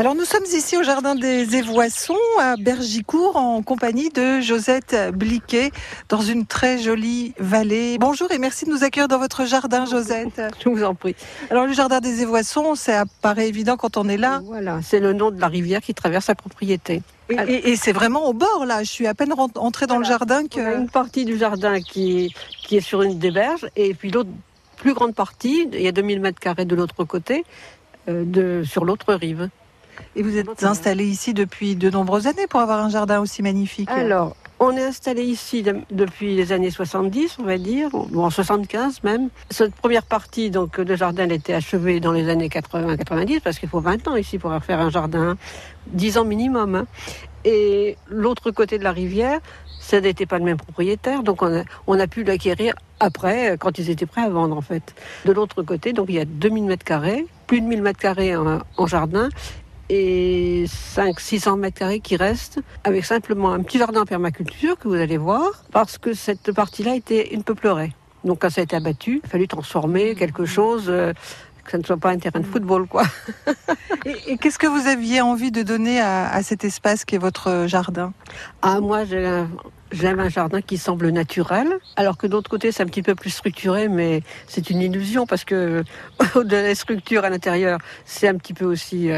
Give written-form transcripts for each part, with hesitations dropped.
Alors nous sommes ici au Jardin des Évoissons à Bergicourt en compagnie de Josette Bliquet dans une très jolie vallée. Bonjour et merci de nous accueillir dans votre jardin, Josette. Je vous en prie. Alors le Jardin des Évoissons, ça paraît évident quand on est là. Voilà, c'est le nom de la rivière qui traverse la propriété. Et c'est vraiment au bord là, je suis à peine entrée dans le jardin que... On a une partie du jardin qui est sur une des berges et puis l'autre plus grande partie, il y a 2000 mètres carrés de l'autre côté, sur l'autre rive. Et vous êtes installé ici depuis de nombreuses années pour avoir un jardin aussi magnifique. Alors, on est installé ici depuis les années 70, on va dire, ou en 75 même. Cette première partie, donc, le jardin a été achevé dans les années 80-90, parce qu'il faut 20 ans ici pour faire un jardin, 10 ans minimum. Hein. Et l'autre côté de la rivière, ça n'était pas le même propriétaire, donc on a pu l'acquérir après, quand ils étaient prêts à vendre en fait. De l'autre côté, donc il y a 2000 mètres carrés, plus de 1000 mètres carrés en jardin, et 500-600 mètres carrés qui restent, avec simplement un petit jardin en permaculture que vous allez voir, parce que cette partie-là était une peupleraie. Donc quand ça a été abattu, il a fallu transformer quelque chose... que ça ne soit pas un terrain de football, quoi. Et qu'est-ce que vous aviez envie de donner à cet espace qui est votre jardin ? Ah, moi, j'aime un jardin qui semble naturel, alors que d'autre côté, c'est un petit peu plus structuré, mais c'est une illusion, parce que de la structure à l'intérieur, c'est un petit peu aussi...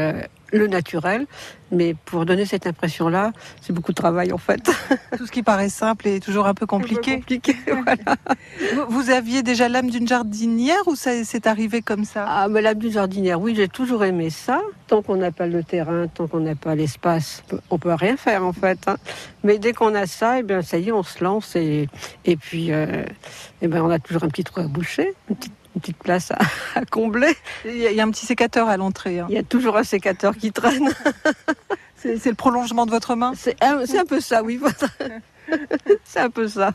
le naturel, mais pour donner cette impression-là, c'est beaucoup de travail en fait. Tout ce qui paraît simple est toujours un peu compliqué. Voilà. Vous aviez déjà l'âme d'une jardinière ou ça c'est arrivé comme ça ? Ah, mais l'âme d'une jardinière, oui, j'ai toujours aimé ça. Tant qu'on n'a pas le terrain, tant qu'on n'a pas l'espace, on peut rien faire en fait. Hein. Mais dès qu'on a ça, eh bien ça y est, on se lance et puis eh bien, on a toujours un petit trou à boucher, une petite place à combler. Il y a un petit sécateur à l'entrée. Hein. Il y a toujours un sécateur qui traîne. C'est le prolongement de votre main ? C'est un peu ça, oui. C'est un peu ça.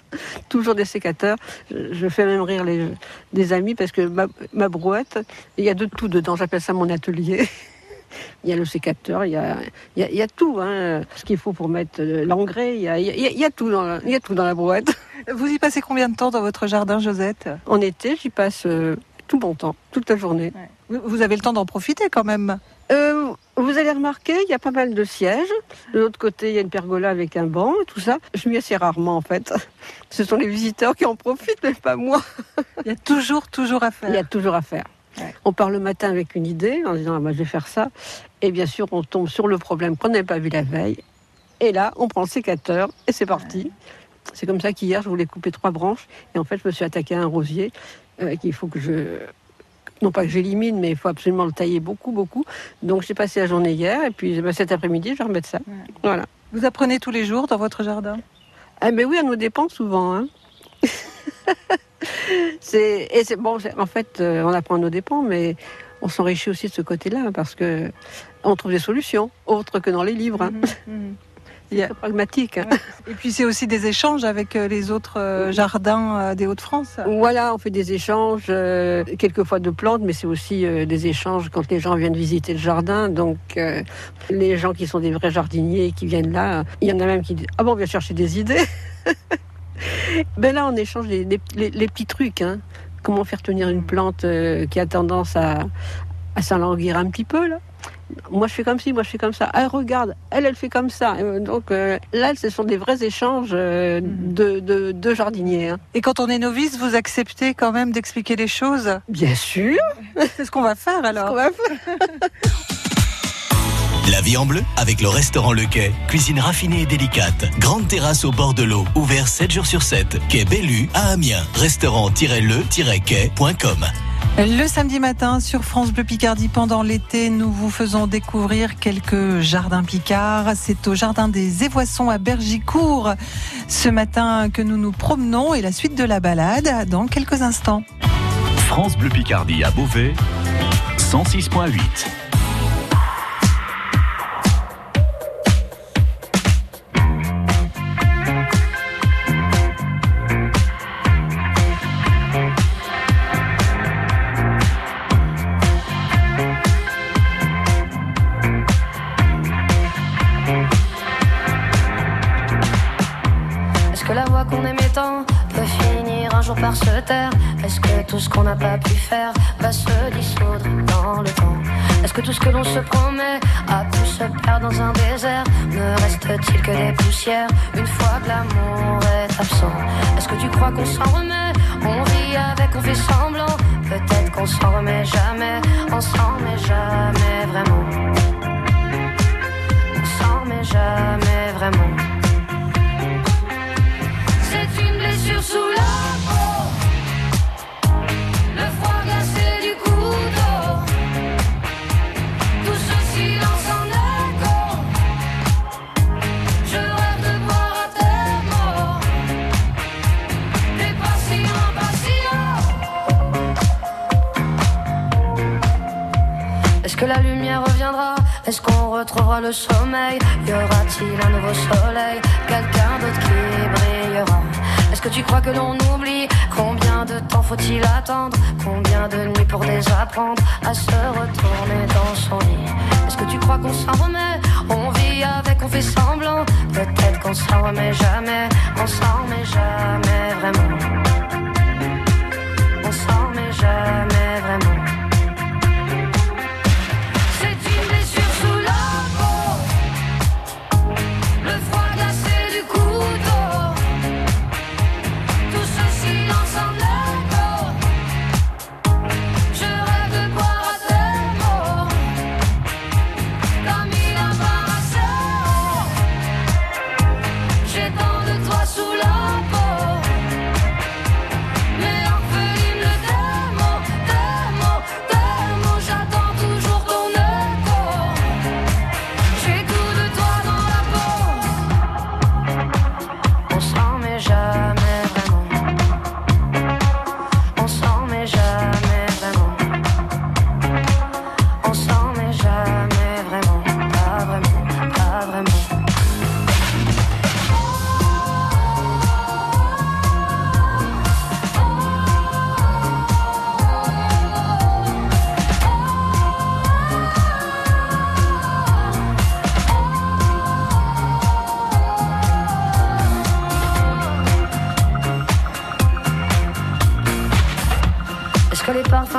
Toujours des sécateurs. Je fais même rire des amis parce que ma brouette, il y a de tout dedans. J'appelle ça mon atelier. Il y a le sécateur, il y a tout. Hein. Ce qu'il faut pour mettre l'engrais, il y a tout dans la brouette. Vous y passez combien de temps dans votre jardin, Josette ? En été, j'y passe tout mon temps, toute la journée. Ouais. Vous avez le temps d'en profiter quand même. Vous allez remarquer, il y a pas mal de sièges. De l'autre côté, il y a une pergola avec un banc et tout ça. Je m'y assieds rarement, en fait. Ce sont les visiteurs qui en profitent, mais pas moi. Il y a toujours à faire. Il y a toujours à faire. Ouais. On part le matin avec une idée, en disant « ah bah, je vais faire ça ». Et bien sûr, on tombe sur le problème qu'on n'avait pas vu la veille. Et là, on prend le sécateur et c'est parti. Ouais. C'est comme ça qu'hier, je voulais couper 3 branches. Et en fait, je me suis attaquée à un rosier qu'il faut que je... Non pas que j'élimine, mais il faut absolument le tailler beaucoup, beaucoup. Donc, j'ai passé la journée hier. Et puis, cet après-midi, je vais remettre ça. Ouais. Voilà. Vous apprenez tous les jours dans votre jardin ? Ah mais oui, à nos dépens souvent. Hein. En fait, on apprend à nos dépens, mais on s'enrichit aussi de ce côté-là. Hein, parce qu'on trouve des solutions, autres que dans les livres. Hein. C'est pragmatique. Hein. Ouais. Et puis c'est aussi des échanges avec les autres jardins des Hauts-de-France. Voilà, on fait des échanges, quelquefois de plantes, mais c'est aussi des échanges quand les gens viennent visiter le jardin. Donc les gens qui sont des vrais jardiniers qui viennent là, il y en a même qui disent « ah bon, on vient chercher des idées ». Mais là, on échange les petits trucs. Hein. Comment faire tenir une plante qui a tendance à s'alanguir un petit peu là. Moi je fais comme ci, moi je fais comme ça. Elle regarde, elle fait comme ça. Donc là, ce sont des vrais échanges de jardiniers. Hein. Et quand on est novice, vous acceptez quand même d'expliquer les choses ? Bien sûr. C'est ce qu'on va faire alors. La vie en bleu avec le restaurant Le Quai. Cuisine raffinée et délicate. Grande terrasse au bord de l'eau. Ouvert 7 jours sur 7. Quai Bellu à Amiens. Restaurant-le-quai.com. Le samedi matin, sur France Bleu Picardie, pendant l'été, nous vous faisons découvrir quelques jardins picards. C'est au Jardin des Évoissons à Bergicourt, ce matin que nous nous promenons et la suite de la balade dans quelques instants. France Bleu Picardie à Beauvais, 106.8. Par se taire, est-ce que tout ce qu'on n'a pas pu faire va se dissoudre dans le temps ? Est-ce que tout ce que l'on se promet a pu se perd dans un désert. Ne reste-t-il que des poussières une fois que l'amour est absent? Est-ce que tu crois qu'on s'en remet? On rit avec, on fait semblant. Peut-être qu'on s'en remet jamais. On s'en remet jamais vraiment. On s'en remet jamais vraiment. C'est une blessure sous la peau. Que la lumière reviendra, est-ce qu'on retrouvera le sommeil? Y aura-t-il un nouveau soleil? Quelqu'un d'autre qui brillera? Est-ce que tu crois que l'on oublie? Combien de temps faut-il attendre? Combien de nuits pour désapprendre à se retourner dans son lit? Est-ce que tu crois qu'on s'en remet? On vit avec, on fait semblant. Peut-être qu'on s'en remet jamais. On s'en remet jamais vraiment. On s'en remet jamais vraiment.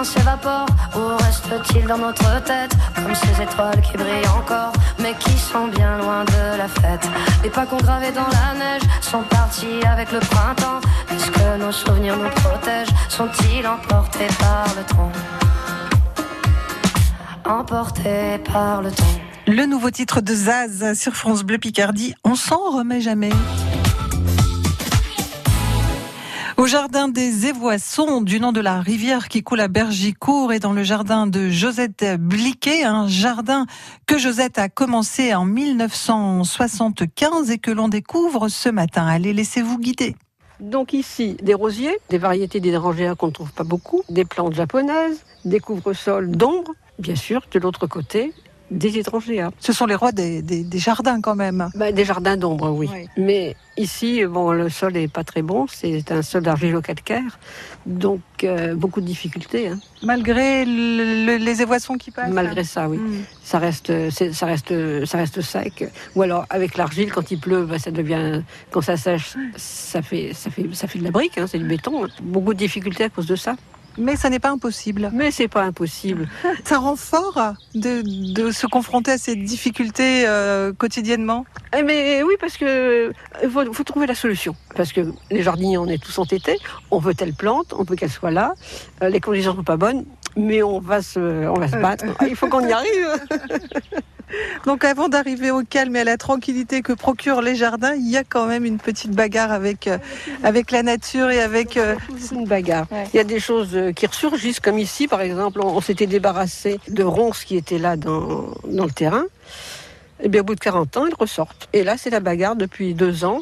S'évapore, où reste-t-il dans notre tête? Comme ces étoiles qui brillent encore, mais qui sont bien loin de la fête. Les pas qu'on gravait dans la neige sont partis avec le printemps. Est-ce que nos souvenirs nous protègent? Sont-ils emportés par le temps? Emportés par le temps. Le nouveau titre de Zaz sur France Bleu Picardie, on s'en remet jamais. Au jardin des Évoissons, du nom de la rivière qui coule à Bergicourt, et dans le jardin de Josette Bliquet, un jardin que Josette a commencé en 1975 et que l'on découvre ce matin. Allez, laissez-vous guider. Donc ici, des rosiers, des variétés des dérangéas qu'on ne trouve pas beaucoup, des plantes japonaises, des couvre-sols d'ombre, bien sûr, de l'autre côté, des étrangères. Ce sont les rois des jardins quand même. Des jardins d'ombre, oui. Oui. Mais ici, bon, le sol n'est pas très bon, c'est un sol d'argilo-calcaire, donc beaucoup de difficultés. Hein. Malgré les évoissons qui passent. Malgré ça, oui. Mmh. Ça reste sec. Ou alors avec l'argile, quand il pleut, ça devient, quand ça sèche, ça fait de la brique, hein, c'est du béton. Hein. Beaucoup de difficultés à cause de ça. Mais ça n'est pas impossible. Mais c'est pas impossible. Ça rend fort de se confronter à ces difficultés quotidiennement. Mais oui, parce que faut trouver la solution. Parce que les jardiniers, on est tous entêtés. On veut telle plante, on veut qu'elle soit là. Les conditions sont pas bonnes, mais on va se battre. Il faut qu'on y arrive. Donc avant d'arriver au calme et à la tranquillité que procurent les jardins, il y a quand même une petite bagarre avec la nature et avec... C'est une bagarre. Ouais. Il y a des choses qui ressurgissent, comme ici par exemple, on s'était débarrassé de ronces qui étaient là dans le terrain. Et bien au bout de 40 ans, elles ressortent. Et là c'est la bagarre depuis 2 ans.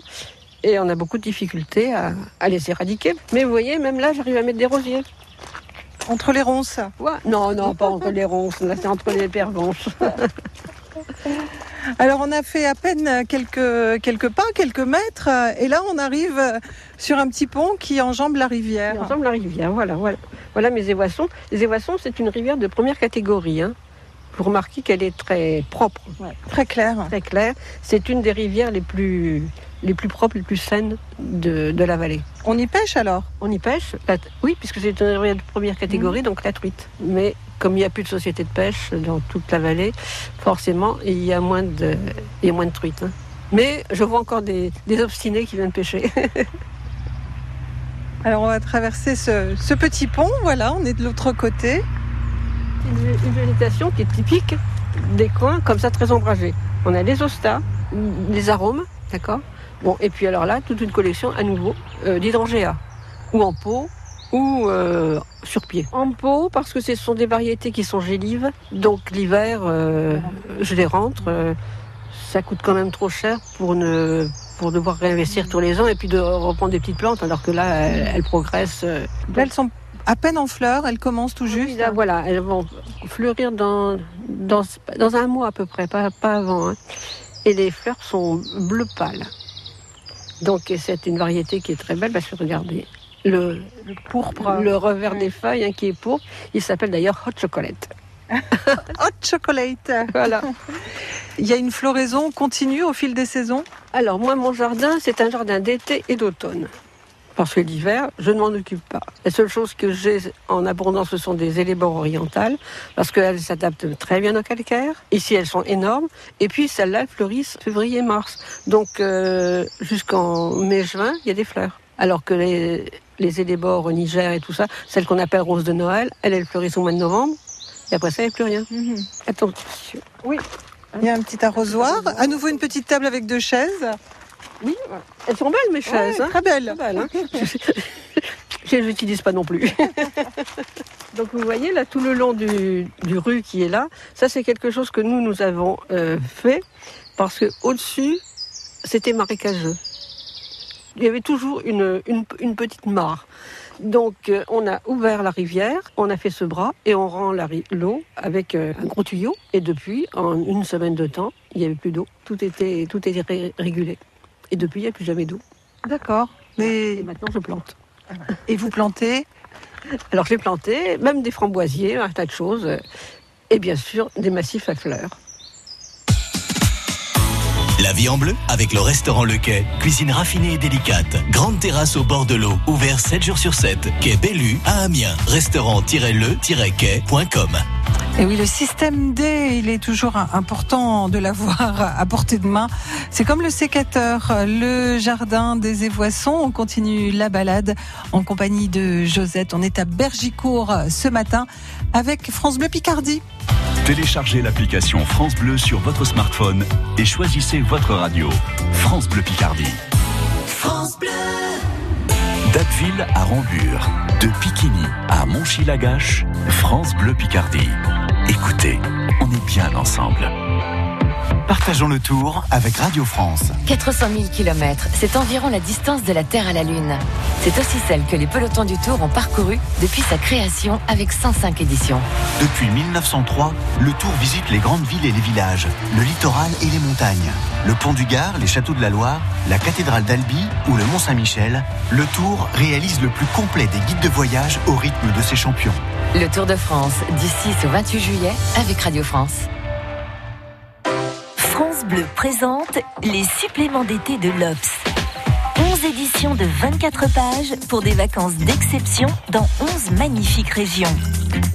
Et on a beaucoup de difficultés à les éradiquer. Mais vous voyez, même là j'arrive à mettre des rosiers. Entre les ronces? Ouais. Non, pas entre les ronces, là c'est entre les pervenches. Alors on a fait à peine quelques pas, quelques mètres, et là on arrive sur un petit pont qui enjambe la rivière. Qui enjambe la rivière, voilà. Voilà mes évoissons. Les évoissons, c'est une rivière de première catégorie. Hein. Vous remarquez qu'elle est très propre. Ouais. Très claire. Très claire. C'est une des rivières les plus propres, les plus saines de la vallée. On y pêche alors? On y pêche, oui, puisque c'est une rivière de première catégorie, donc la truite. Mais Comme il n'y a plus de société de pêche dans toute la vallée, forcément, il y a moins de truites. Hein. Mais je vois encore des obstinés qui viennent pêcher. Alors on va traverser ce petit pont, voilà, on est de l'autre côté. Une végétation qui est typique des coins comme ça, très ombragés. On a les hostas, les arômes, d'accord. Bon, et puis alors là, toute une collection à nouveau d'hydrangeas, ou en pot, ou sur pied. En pot, parce que ce sont des variétés qui sont gélives, donc l'hiver, je les rentre. Ça coûte quand même trop cher pour devoir réinvestir tous les ans et puis de reprendre des petites plantes, alors que là, elles progressent. Là, elles sont à peine en fleurs, elles commencent tout juste. Oui, là, voilà, elles vont fleurir dans un mois à peu près, pas avant. Hein. Et les fleurs sont bleu pâle. Donc c'est une variété qui est très belle, parce que regardez, le pourpre, le revers des feuilles, hein, qui est pourpre. Il s'appelle d'ailleurs Hot Chocolate. Hot Chocolate, voilà. Il y a une floraison continue au fil des saisons. Alors moi, mon jardin, c'est un jardin d'été et d'automne. Parce que l'hiver, je ne m'en occupe pas. La seule chose que j'ai en abondance, ce sont des hellebores orientales, parce qu'elles s'adaptent très bien au calcaire. Ici, elles sont énormes. Et puis, celles-là, elles fleurissent février-mars. Donc, jusqu'en mai-juin, il y a des fleurs. Alors que les hellebores au Niger et tout ça, celles qu'on appelle roses de Noël, elles fleurissent au mois de novembre. Et après ça, il n'y a plus rien. Mm-hmm. Attention. Oui, il y a un petit arrosoir. À nouveau, une petite table avec deux chaises. Oui, elles sont belles, mes chaises. Ouais, hein. Très belles. Très belles, hein. Je ne les utilise pas non plus. Donc vous voyez, là, tout le long du rue qui est là, ça c'est quelque chose que nous avons fait, parce qu'au-dessus, c'était marécageux. Il y avait toujours une petite mare. Donc on a ouvert la rivière, on a fait ce bras et on rend l'eau avec un gros tuyau. Et depuis, en une semaine de temps, il n'y avait plus d'eau. Tout était régulé. Et depuis, il n'y a plus jamais d'eau. D'accord. Mais... Et maintenant, je plante. Et vous plantez ? Alors, j'ai planté même des framboisiers, un tas de choses. Et bien sûr, des massifs à fleurs. La vie en bleu avec le restaurant Le Quai. Cuisine raffinée et délicate. Grande terrasse au bord de l'eau. Ouvert 7 jours sur 7. Quai Bellu à Amiens. Restaurant-le-quai.com. Et oui, le système D, il est toujours important de l'avoir à portée de main. C'est comme le sécateur, le jardin des Évoissons. On continue la balade en compagnie de Josette. On est à Bergicourt ce matin avec France Bleu Picardie. Téléchargez l'application France Bleu sur votre smartphone et choisissez votre radio. France Bleu Picardie. France Bleu. D'Abbeville à Rambures, de Picquigny à Monchy-Lagache, France Bleu Picardie. Écoutez, on est bien ensemble. Partageons le tour avec Radio France. 400 000 km, c'est environ la distance de la Terre à la Lune. C'est aussi celle que les pelotons du Tour ont parcourue depuis sa création avec 105 éditions. Depuis 1903, le Tour visite les grandes villes et les villages, le littoral et les montagnes. Le pont du Gard, les châteaux de la Loire, la cathédrale d'Albi ou le Mont-Saint-Michel, le Tour réalise le plus complet des guides de voyage au rythme de ses champions. Le Tour de France, du 6 au 28 juillet avec Radio France. France Bleu présente les suppléments d'été de l'Obs. 11 éditions de 24 pages pour des vacances d'exception dans 11 magnifiques régions.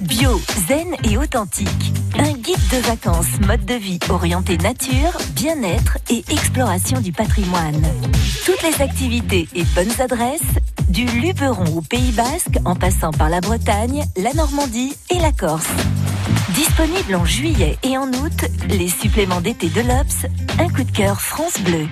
Bio, zen et authentique. Un guide de vacances, mode de vie orienté nature, bien-être et exploration du patrimoine. Toutes les activités et bonnes adresses, du Luberon au Pays Basque en passant par la Bretagne, la Normandie et la Corse. Disponible en juillet et en août, les suppléments d'été de l'Obs, un coup de cœur France Bleu.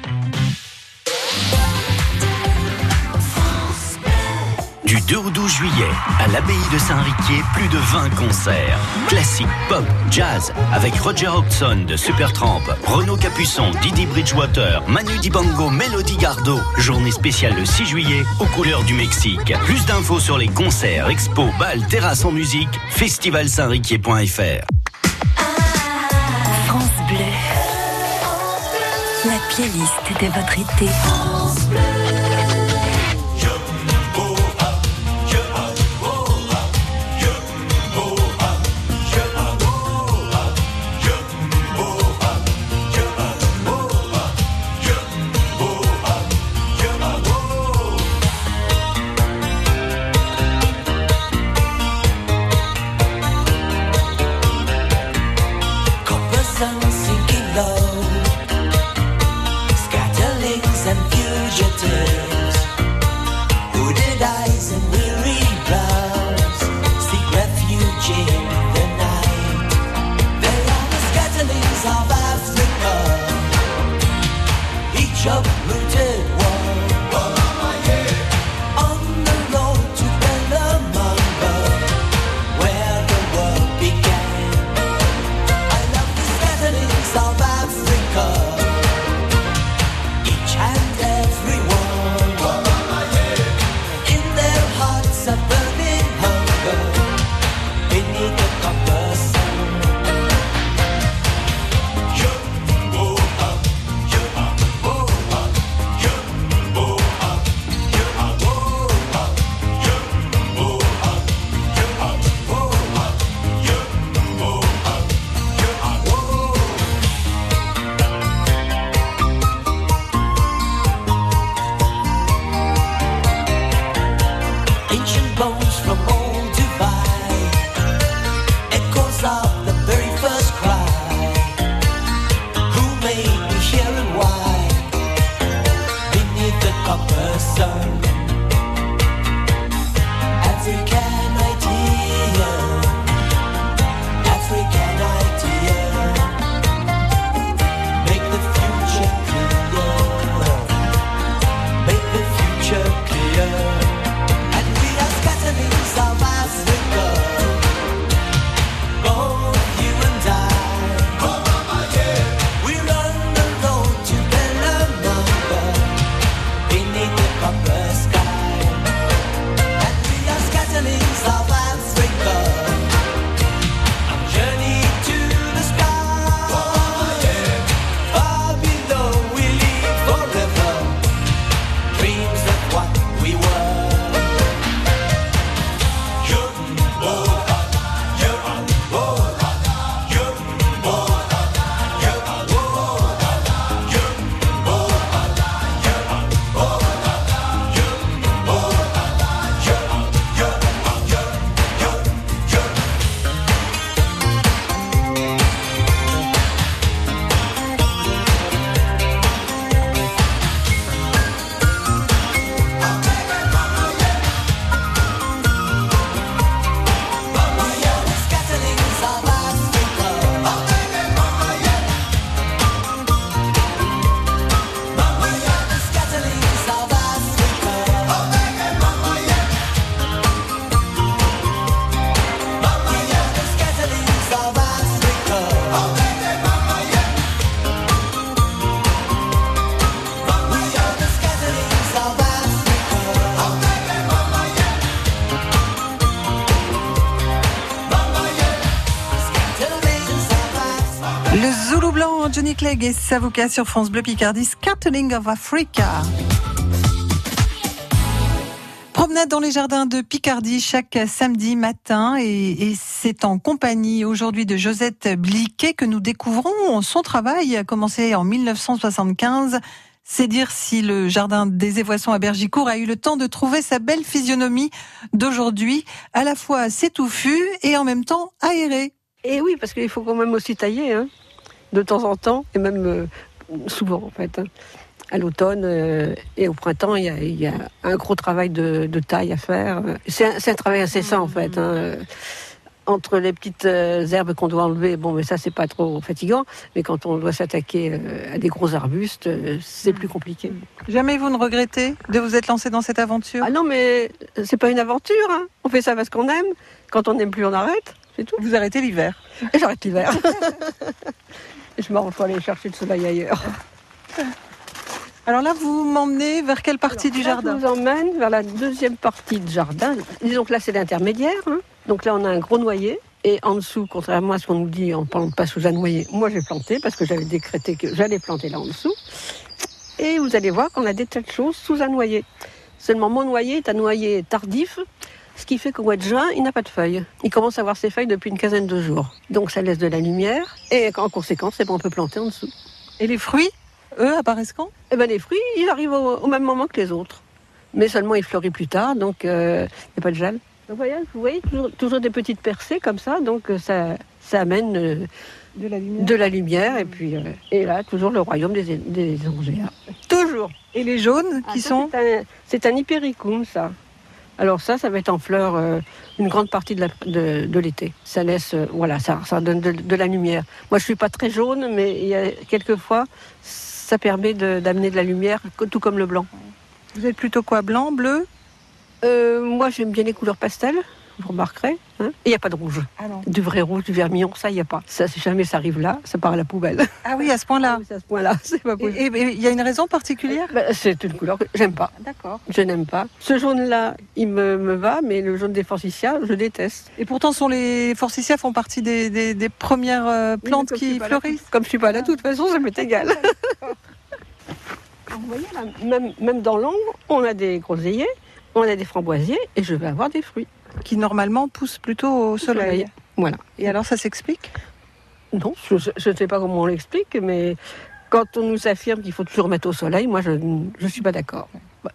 Du 2 au 12 juillet, à l'abbaye de Saint-Riquier, plus de 20 concerts. Classique, pop, jazz, avec Roger Hodgson de Supertramp, Renaud Capuçon, Didi Bridgewater, Manu Dibango, Melody Gardot. Journée spéciale le 6 juillet, aux couleurs du Mexique. Plus d'infos sur les concerts, expos, balles, terrasses en musique, festivalsaintriquier.fr. France Bleu, la playlist de votre été. France Bleu. Le Zoulou Blanc, Johnny Clegg et Savouka sur France Bleu Picardie, Scattering of Africa. Promenade dans les jardins de Picardie chaque samedi matin et c'est en compagnie aujourd'hui de Josette Bliquet que nous découvrons son travail, a commencé en 1975. C'est dire si le jardin des Évoissons à Bergicourt a eu le temps de trouver sa belle physionomie d'aujourd'hui, à la fois assez touffue et en même temps aérée. Et oui, parce qu'il faut quand même aussi tailler, hein, de temps en temps, et même souvent en fait. Hein. À l'automne et au printemps, il y a un gros travail de taille à faire. C'est un travail incessant en fait. Hein. Entre les petites herbes qu'on doit enlever, bon, mais ça c'est pas trop fatigant, mais quand on doit s'attaquer à des gros arbustes, c'est plus compliqué. Jamais vous ne regrettez de vous être lancé dans cette aventure ? Ah non, mais c'est pas une aventure, hein. On fait ça parce qu'on aime, quand on n'aime plus on arrête, c'est tout. Vous arrêtez l'hiver ? Et j'arrête l'hiver. Je m'en vais aller chercher le soleil ailleurs. Alors là, vous m'emmenez vers quelle partie du jardin ? Je vous emmène vers la deuxième partie du jardin. Disons que là, c'est l'intermédiaire, hein. Donc là, on a un gros noyer. Et en dessous, contrairement à ce qu'on nous dit, on ne plante pas sous un noyer. Moi, j'ai planté parce que j'avais décrété que j'allais planter là en dessous. Et vous allez voir qu'on a des tas de choses sous un noyer. Seulement, mon noyer est un noyer tardif, ce qui fait qu'au mois de juin, il n'a pas de feuilles. Il commence à avoir ses feuilles depuis une quinzaine de jours. Donc ça laisse de la lumière. Et en conséquence, c'est bon, on peut planter en dessous. Et les fruits, eux, apparaissent quand ? Eh bien, les fruits, ils arrivent au même moment que les autres. Mais seulement, ils fleurissent plus tard, donc il n'y a pas de gel. Donc voilà, vous voyez, toujours des petites percées comme ça, donc ça amène de la lumière et là, toujours le royaume des angers. Toujours. Et les jaunes qui sont... C'est un hypericum, ça. Alors ça va être en fleurs une grande partie de l'été. Ça laisse, ça donne de la lumière. Moi, je ne suis pas très jaune, mais il y a quelques fois, ça permet d'amener de la lumière, tout comme le blanc. Vous êtes plutôt quoi, blanc, bleu ? Moi, j'aime bien les couleurs pastel, vous remarquerez. Hein, et il n'y a pas de rouge. Ah non. Du vrai rouge, du vermillon, ça, il n'y a pas. Ça, si jamais ça arrive là, ça part à la poubelle. Ah oui, à ce point-là. Ah oui, c'est à ce point-là, c'est pas possible. Et il y a une raison particulière ? C'est une couleur que j'aime pas. D'accord. Je n'aime pas. Ce jaune-là, il me va, mais le jaune des forsythias, je déteste. Et pourtant, les forsythias font partie des premières plantes qui fleurissent. Comme je ne suis pas là, de toute façon, ça m'est égal. Vous voyez, là, même dans l'ombre, on a des groseilliers. On a des framboisiers et je vais avoir des fruits. Qui normalement poussent plutôt au soleil. Voilà. Et alors ça s'explique ? Non, je ne sais pas comment on l'explique, mais quand on nous affirme qu'il faut toujours mettre au soleil, moi je ne suis pas d'accord.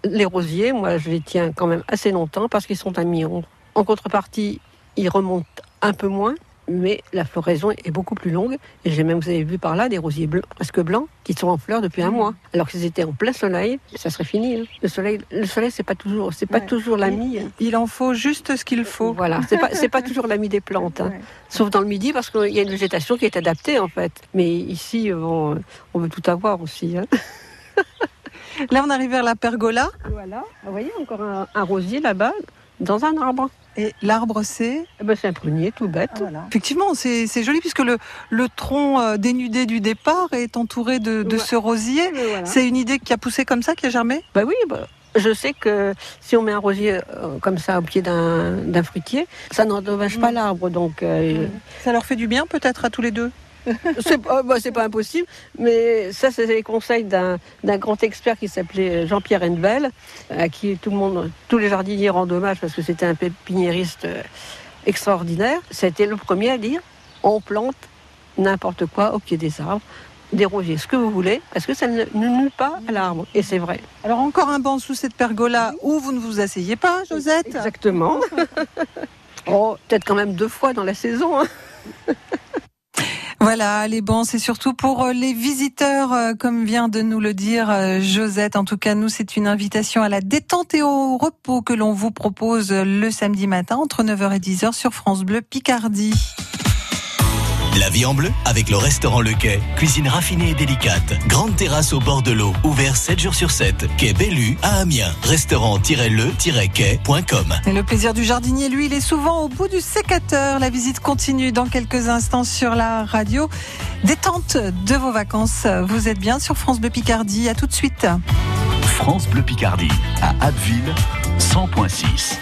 Les rosiers, moi je les tiens quand même assez longtemps parce qu'ils sont à mi-ombre. En contrepartie, ils remontent un peu moins, mais la floraison est beaucoup plus longue. Et j'ai même, vous avez vu par là, des rosiers bleus, presque blancs, qui sont en fleurs depuis un mois. Alors qu'ils étaient en plein soleil, ça serait fini. Hein. Le soleil, c'est pas toujours l'ami. Hein. Il en faut juste ce qu'il faut. Voilà, c'est pas toujours l'ami des plantes. Hein. Ouais. Sauf dans le midi, parce qu'il y a une végétation qui est adaptée, en fait. Mais ici, on veut tout avoir aussi. Hein. Là, on arrive vers la pergola. Voilà, vous voyez, encore un rosier là-bas, dans un arbre. Et l'arbre, c'est ? C'est un prunier, tout bête. Ah, voilà. Effectivement, c'est joli, puisque le tronc dénudé du départ est entouré de ce rosier. Voilà. C'est une idée qui a poussé comme ça, qui a germé ? Je sais que si on met un rosier comme ça au pied d'un fruitier, ça n'endommage pas l'arbre. Donc, ça leur fait du bien, peut-être, à tous les deux ? C'est pas impossible, mais ça, c'est les conseils d'un grand expert qui s'appelait Jean-Pierre Ennevel, à qui tous les jardiniers rendent hommage parce que c'était un pépiniériste extraordinaire. C'était le premier à dire on plante n'importe quoi au pied des arbres, des rosiers, ce que vous voulez, parce que ça ne nuit pas à l'arbre, et c'est vrai. Alors, encore un banc sous cette pergola où vous ne vous asseyez pas, Josette ? Exactement. Peut-être quand même 2 fois dans la saison. Hein. Voilà, les bancs, c'est surtout pour les visiteurs, comme vient de nous le dire Josette. En tout cas, nous, c'est une invitation à la détente et au repos que l'on vous propose le samedi matin, entre 9h et 10h sur France Bleu Picardie. La vie en bleu avec le restaurant Le Quai. Cuisine raffinée et délicate. Grande terrasse au bord de l'eau. Ouvert 7 jours sur 7. Quai Bellu à Amiens. Restaurant-le-quai.com. Et le plaisir du jardinier, lui, il est souvent au bout du sécateur. La visite continue dans quelques instants sur la radio. Détente de vos vacances. Vous êtes bien sur France Bleu Picardie. À tout de suite. France Bleu Picardie à Abbeville 100.6.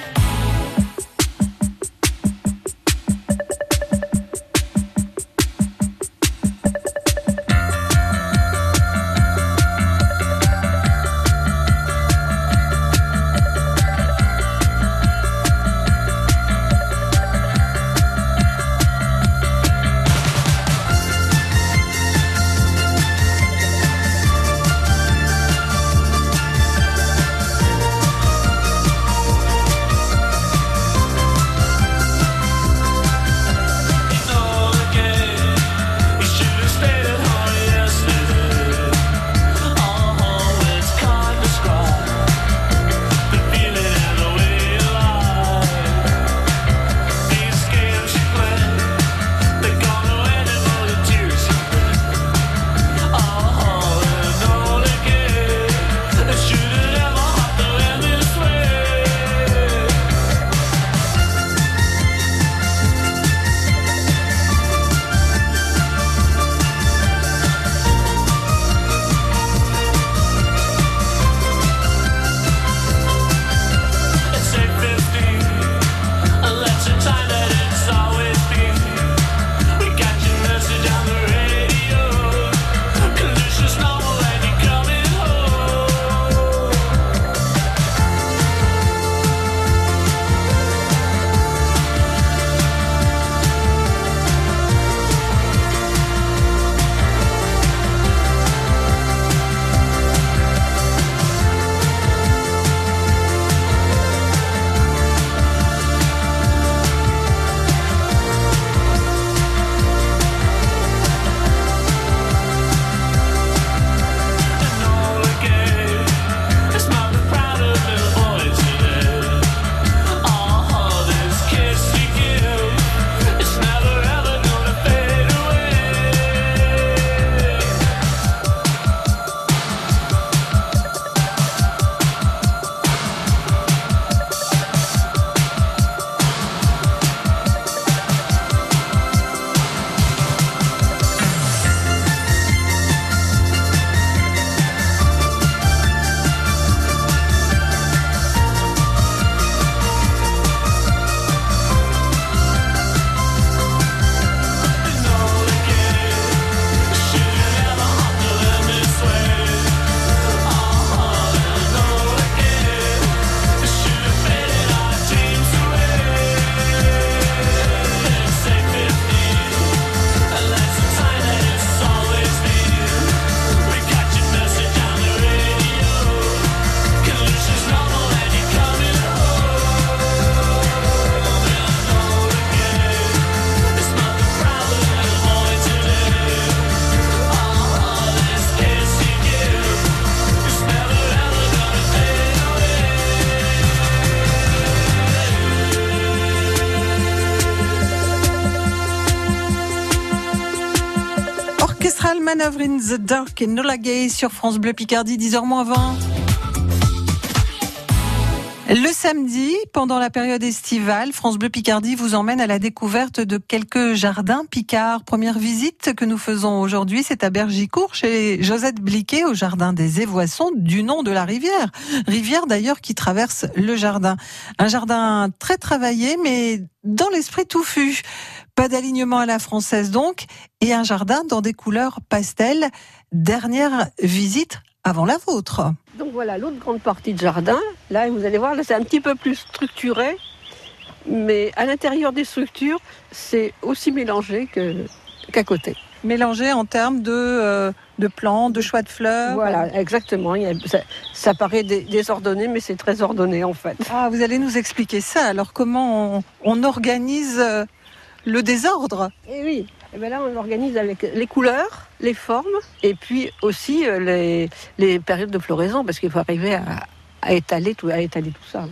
Orchestral Manoeuvre in the Dark et Nola Gay sur France Bleu Picardie, 10h-20. Le samedi, pendant la période estivale, France Bleu Picardie vous emmène à la découverte de quelques jardins picards. Première visite que nous faisons aujourd'hui, c'est à Bergicourt, chez Josette Bliquet, au Jardin des Évoissons, du nom de la rivière. Rivière d'ailleurs qui traverse le jardin. Un jardin très travaillé, mais dans l'esprit touffu. Pas d'alignement à la française donc, et un jardin dans des couleurs pastel. Dernière visite avant la vôtre. Donc voilà l'autre grande partie de jardin. Là, vous allez voir, là, c'est un petit peu plus structuré. Mais à l'intérieur des structures, c'est aussi mélangé qu'à côté. Mélangé en termes de plants, de choix de fleurs. Voilà, exactement. Ça paraît désordonné, mais c'est très ordonné en fait. Ah, vous allez nous expliquer ça. Alors comment on organise le désordre? Eh oui. Et bien là, on l'organise avec les couleurs, les formes et puis aussi les périodes de floraison parce qu'il faut arriver à étaler tout ça.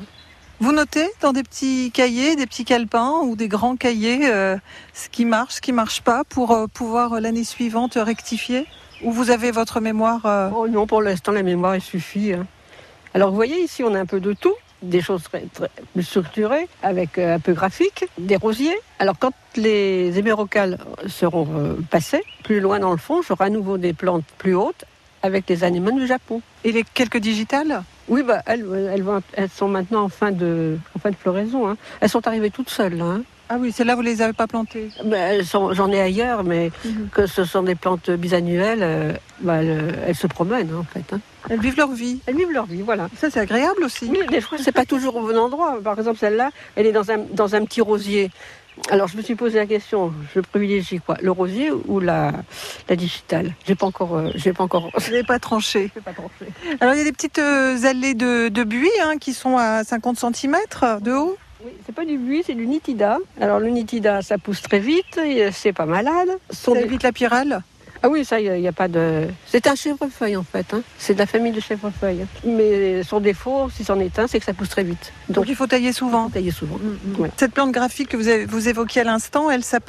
Vous notez dans des petits cahiers, des petits calepins ou des grands cahiers ce qui marche pas pour pouvoir l'année suivante rectifier? Ou vous avez votre mémoire Oh non, pour l'instant, la mémoire, elle suffit. Hein. Alors vous voyez, ici, on a un peu de tout. Des choses très, très structurées, avec un peu graphique, des rosiers. Alors quand les hémérocales seront passées, plus loin dans le fond, j'aurai à nouveau des plantes plus hautes avec des anémones du Japon. Et les quelques digitales? Oui, bah, elles sont maintenant en fin de floraison. Hein. Elles sont arrivées toutes seules. Hein. Ah oui, celles-là, vous ne les avez pas plantées? Bah, j'en ai ailleurs, mais que ce sont des plantes bisannuelles, elles se promènent en fait. Hein. Elles vivent leur vie. Elles vivent leur vie, voilà. Ça, c'est agréable aussi. Oui, des fois, c'est pas toujours au bon endroit. Par exemple, celle-là, elle est dans un petit rosier. Alors, je me suis posé la question, je privilégie quoi? Le rosier ou la digitale? J'ai pas encore... Je n'ai pas tranché. Alors, il y a des petites allées de buis hein, qui sont à 50 cm de haut. Oui, c'est pas du buis, c'est du nitida. Alors, le nitida, ça pousse très vite, c'est pas malade. Ça évite la pyrale? Ah oui, ça, il n'y a pas de... C'est un chèvrefeuille, en fait. Hein. C'est de la famille de chèvrefeuille. Mais son défaut, si c'en est un, c'est que ça pousse très vite. Donc il faut tailler souvent. Cette plante graphique que vous évoquiez à l'instant, elle s'appelle...